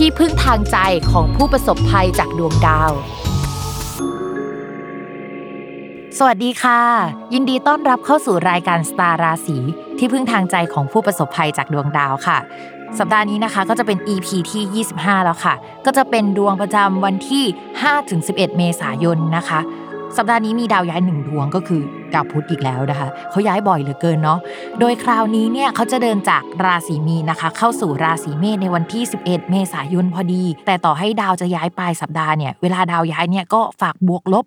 ที่พึ่งทางใจของผู้ประสบภัยจากดวงดาวสวัสดีค่ะยินดีต้อนรับเข้าสู่รายการสตาร์ราศีที่พึ่งทางใจของผู้ประสบภัยจากดวงดาวค่ะสัปดาห์นี้นะคะก็จะเป็น EP ที่25แล้วค่ะก็จะเป็นดวงประจำวันที่ 5-11 เมษายนนะคะสัปดาห์นี้มีดาวย้าย1ดวงก็คือดาวพุธอีกแล้วนะคะเขาย้ายบ่อยเหลือเกินเนาะโดยคราวนี้เนี่ยเขาจะเดินจากราศีมีนนะคะเข้าสู่ราศีเมษในวันที่11เมษายนพอดีแต่ต่อให้ดาวจะย้ายปลายสัปดาห์เนี่ยเวลาดาวย้ายเนี่ยก็ฝากบวกลบ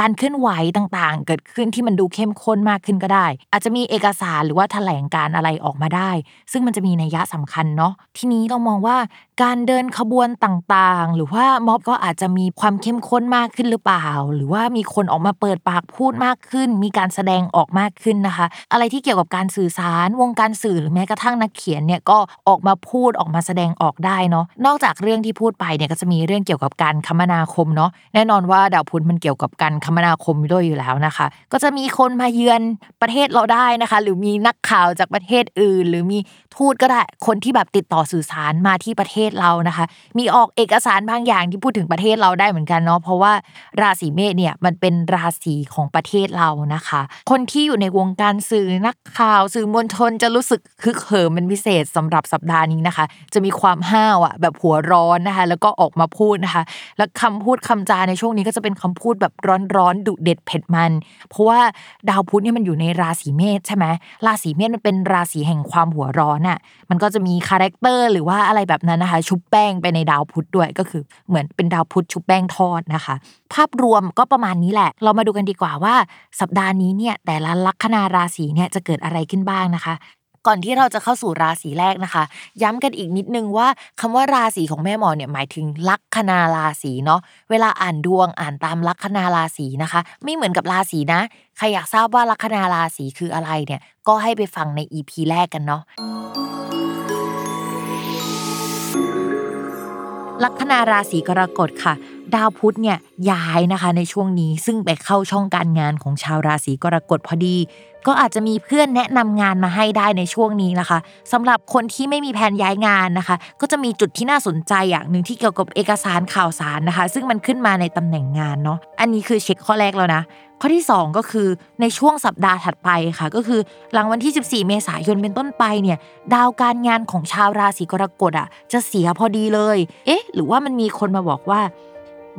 การเคลื่อนไหวต่างๆเกิดขึ้นที่มันดูเข้มข้นมากขึ้นก็ได้อาจจะมีเอกสารหรือว่าแถลงการอะไรออกมาได้ซึ่งมันจะมีนัยยะสำคัญเนาะทีนี้ต้องมองว่าการเดินขบวนต่างๆหรือว่าม็อบก็อาจจะมีความเข้มข้นมากขึ้นหรือเปล่าหรือว่ามีคนออกมาเปิดปากพูดมากขึ้นมีการแสดงออกมากขึ้นนะคะอะไรที่เกี่ยวกับการสื่อสารวงการสื่อหรือแม้กระทั่งนักเขียนเนี่ยก็ออกมาพูดออกมาแสดงออกได้เนาะนอกจากเรื่องที่พูดไปเนี่ยก็จะมีเรื่องเกี่ยวกับการคมนาคมเนาะแน่นอนว่าดาวพุธมันเกี่ยวกับการคมนาคมด้วยอยู่แล้วนะคะก็จะมีคนมาเยือนประเทศเราได้นะคะหรือมีนักข่าวจากประเทศอื่นหรือมีทูตก็ได้คนที่แบบติดต่อสื่อสารมาที่ประเทศเรานะคะมีออกเอกสารบางอย่างที่พูดถึงประเทศเราได้เหมือนกันเนาะเพราะว่าราศีเมษเนี่ยมันเป็นราศีของประเทศเรานะคะคนที่อยู่ในวงการสื่อนักข่าวสื่อมวลชนจะรู้สึกคึกเหิมเป็นพิเศษสำหรับสัปดาห์นี้นะคะจะมีความห้าวอ่ะแบบหัวร้อนนะคะแล้วก็ออกมาพูดนะคะและคำพูดคำจาในช่วงนี้ก็จะเป็นคำพูดแบบร้อนดุเด็ดเผ็ดมันเพราะว่าดาวพุธเนี่ยมันอยู่ในราศีเมษใช่ไหมราศีเมษมันเป็นราศีแห่งความหัวร้อนน่ะมันก็จะมีคาแรคเตอร์หรือว่าอะไรแบบนั้นนะคะชุบแป้งไปในดาวพุธด้วยก็คือเหมือนเป็นดาวพุธชุบแป้งทอดนะคะภาพรวมก็ประมาณนี้แหละเรามาดูกันดีกว่าว่าสัปดาห์นี้เนี่ยแต่ละลัคนาราศีเนี่ยจะเกิดอะไรขึ้นบ้างนะคะก่อนที่เราจะเข้าสู่ราศีแรกนะคะย้ำกันอีกนิดนึงว่าคำว่าราศีของแม่หมอเนี่ยหมายถึงลัคนาราศีเนาะเวลาอ่านดวงอ่านตามลัคนาราศีนะคะไม่เหมือนกับราศีนะใครอยากทราบว่าลัคนาราศีคืออะไรเนี่ยก็ให้ไปฟังใน EP แรกกันเนาะลัคนาราศีกรกฎค่ะดาวพุธเนี่ยย้ายนะคะในช่วงนี้ซึ่งไปเข้าช่องการงานของชาวราศีกรกฎพอดีก็อาจจะมีเพื่อนแนะนำงานมาให้ได้ในช่วงนี้นะคะสำหรับคนที่ไม่มีแผนย้ายงานนะคะก็จะมีจุดที่น่าสนใจอย่างนึงที่เกี่ยวกับเอกสารข่าวสารนะคะซึ่งมันขึ้นมาในตำแหน่งงานเนาะอันนี้คือเช็คข้อแรกแล้วนะข้อที่2ก็คือในช่วงสัปดาห์ถัดไปค่ะก็คือหลังวันที่14เมษายนเป็นต้นไปเนี่ยดาวการงานของชาวราศีกรกฎอ่ะจะเสียพอดีเลยเอ๊ะหรือว่ามันมีคนมาบอกว่า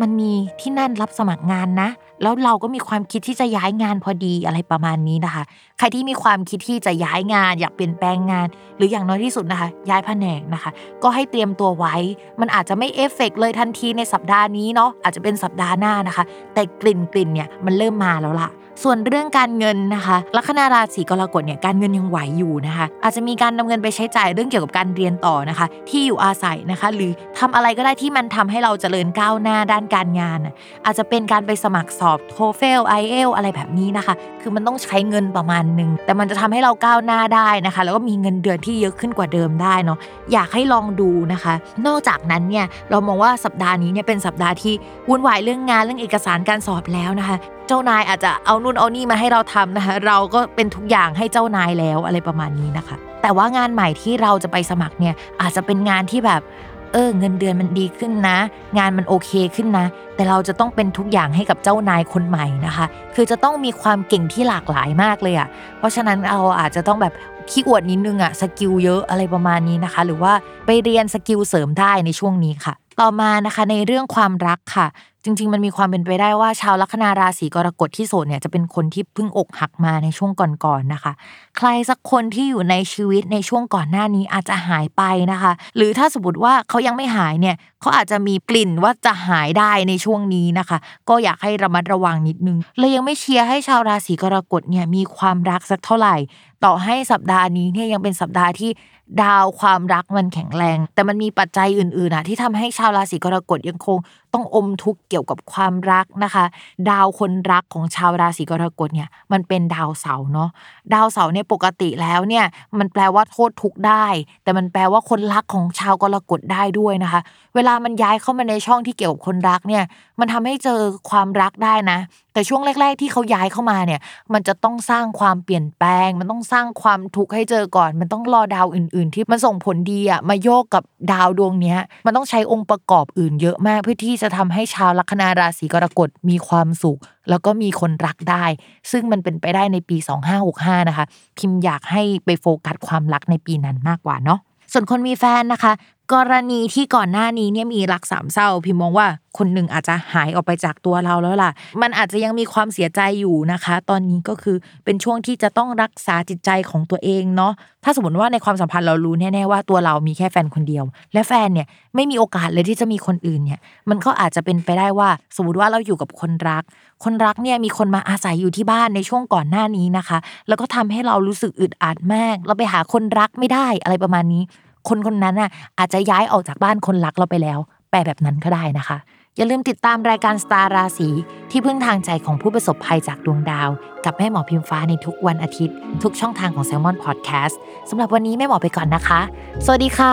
มันมีที่นั่นรับสมัครงานนะแล้วเราก็มีความคิดที่จะย้ายงานพอดีอะไรประมาณนี้นะคะใครที่มีความคิดที่จะย้ายงานอยากเปลี่ยนแปลงงานหรืออย่างน้อยที่สุดนะคะย้ายแผนกนะคะก็ให้เตรียมตัวไว้มันอาจจะไม่เอฟเฟคเลยทันทีในสัปดาห์นี้เนาะอาจจะเป็นสัปดาห์หน้านะคะแต่กลิ่นเนี่ยมันเริ่มมาแล้วล่ะส่วนเรื่องการเงินนะคะลัคนาราศีกรกฎเนี่ยการเงินยังไหวอยู่นะคะอาจจะมีการนำเงินไปใช้จ่ายเรื่องเกี่ยวกับการเรียนต่อนะคะที่อยู่อาศัยนะคะหรือทำอะไรก็ได้ที่มันทำให้เราเจริญก้าวหน้าด้าน านการงานอาจจะเป็นการไปสมัครสอบ TOEFL IELTS อะไรแบบนี้นะคะคือมันต้องใช้เงินประมาณนึงแต่มันจะทำให้เราก้าวหน้าได้นะคะแล้วก็มีเงินเดือนที่เยอะขึ้นกว่าเดิมได้เนาะอยากให้ลองดูนะคะนอกจากนั้นเนี่ยเรามองว่าสัปดาห์นี้เนี่ยเป็นสัปดาห์ที่วุ่นวายเรื่องงานเรื่องเอกสารการสอบแล้วนะคะเจ้านายอาจจะเอานู่นเอานี่มาให้เราทำนะคะเราก็เป็นทุกอย่างให้เจ้านายแล้วอะไรประมาณนี้นะคะแต่ว่างานใหม่ที่เราจะไปสมัครเนี่ยอาจจะเป็นงานที่แบบเงินเดือนมันดีขึ้นนะงานมันโอเคขึ้นนะแต่เราจะต้องเป็นทุกอย่างให้กับเจ้านายคนใหม่นะคะคือจะต้องมีความเก่งที่หลากหลายมากเลยอ่ะเพราะฉะนั้นเราอาจจะต้องแบบขี้อวดนิดนึงอ่ะสกิลเยอะอะไรประมาณนี้นะคะหรือว่าไปเรียนสกิลเสริมได้ในช่วงนี้ค่ะต่อมานะคะในเรื่องความรักค่ะจริงๆมันมีความเป็นไปได้ว่าชาวลัคนาราศีกรกฎที่โสดเนี่ยจะเป็นคนที่เพิ่งอกหักมาในช่วงก่อนๆนะคะใครสักคนที่อยู่ในชีวิตในช่วงก่อนหน้านี้อาจจะหายไปนะคะหรือถ้าสมมติว่าเขายังไม่หายเนี่ยเขาอาจจะมีกลิ่นว่าจะหายได้ในช่วงนี้นะคะก็อยากให้ระมัดระวังนิดนึงเลยยังไม่เชียร์ให้ชาวราศีกรกฎเนี่ยมีความรักสักเท่าไหร่ต่อให้สัปดาห์นี้เนี่ยยังเป็นสัปดาห์ที่ดาวความรักมันแข็งแรงแต่มันมีปัจจัยอื่นๆนะที่ทำให้ชาวราศีกรกฎยังคงต้องอมทุกข์เกี่ยวกับความรักนะคะดาวคนรักของชาวราศีกรกฎเนี่ยมันเป็นดาวเสาร์เนาะดาวเสาร์เนี่ยปกติแล้วเนี่ยมันแปลว่าโทษทุกข์ได้แต่มันแปลว่าคนรักของชาวกรกฎได้ด้วยนะคะเวลามันย้ายเข้ามาในช่องที่เกี่ยวกับคนรักเนี่ยมันทำให้เจอความรักได้นะแต่ช่วงแรกๆที่เขาย้ายเข้ามาเนี่ยมันจะต้องสร้างความเปลี่ยนแปลงมันต้องสร้างความทุกข์ให้เจอก่อนมันต้องรอดาวอื่นๆที่มันส่งผลดีอ่ะมาโยกกับดาวดวงเนี้ยมันต้องใช้องค์ประกอบอื่นเยอะมากเพื่อที่จะทำให้ชาวลัคนาราศีกรกฎมีความสุขแล้วก็มีคนรักได้ซึ่งมันเป็นไปได้ในปี2565นะคะพิมอยากให้ไปโฟกัสความรักในปีนั้นมากกว่าเนาะส่วนคนมีแฟนนะคะกรณีที่ก่อนหน้านี้เนี่ยมีรักสามเศร้าพิมมองว่าคนหนึ่งอาจจะหายออกไปจากตัวเราแล้วล่ะมันอาจจะยังมีความเสียใจอยู่นะคะตอนนี้ก็คือเป็นช่วงที่จะต้องรักษาจิตใจของตัวเองเนาะถ้าสมมติว่าในความสัมพันธ์เรารู้แน่ๆว่าตัวเรามีแค่แฟนคนเดียวและแฟนเนี่ยไม่มีโอกาสเลยที่จะมีคนอื่นเนี่ยมันก็อาจจะเป็นไปได้ว่าสมมติว่าเราอยู่กับคนรักเนี่ยมีคนมาอาศัยอยู่ที่บ้านในช่วงก่อนหน้านี้นะคะแล้วก็ทำให้เรารู้สึกอึดอัดมากเราไปหาคนรักไม่ได้อะไรประมาณนี้คนนั้นน่ะอาจจะย้ายออกจากบ้านคนรักเราไปแล้วแปลแบบนั้นก็ได้นะคะอย่าลืมติดตามรายการสตาร์ราศีที่พึ่งทางใจของผู้ประสบภัยจากดวงดาวกับแม่หมอพิมฟ้าในทุกวันอาทิตย์ทุกช่องทางของ Salmon Podcast สำหรับวันนี้แม่หมอไปก่อนนะคะสวัสดีค่ะ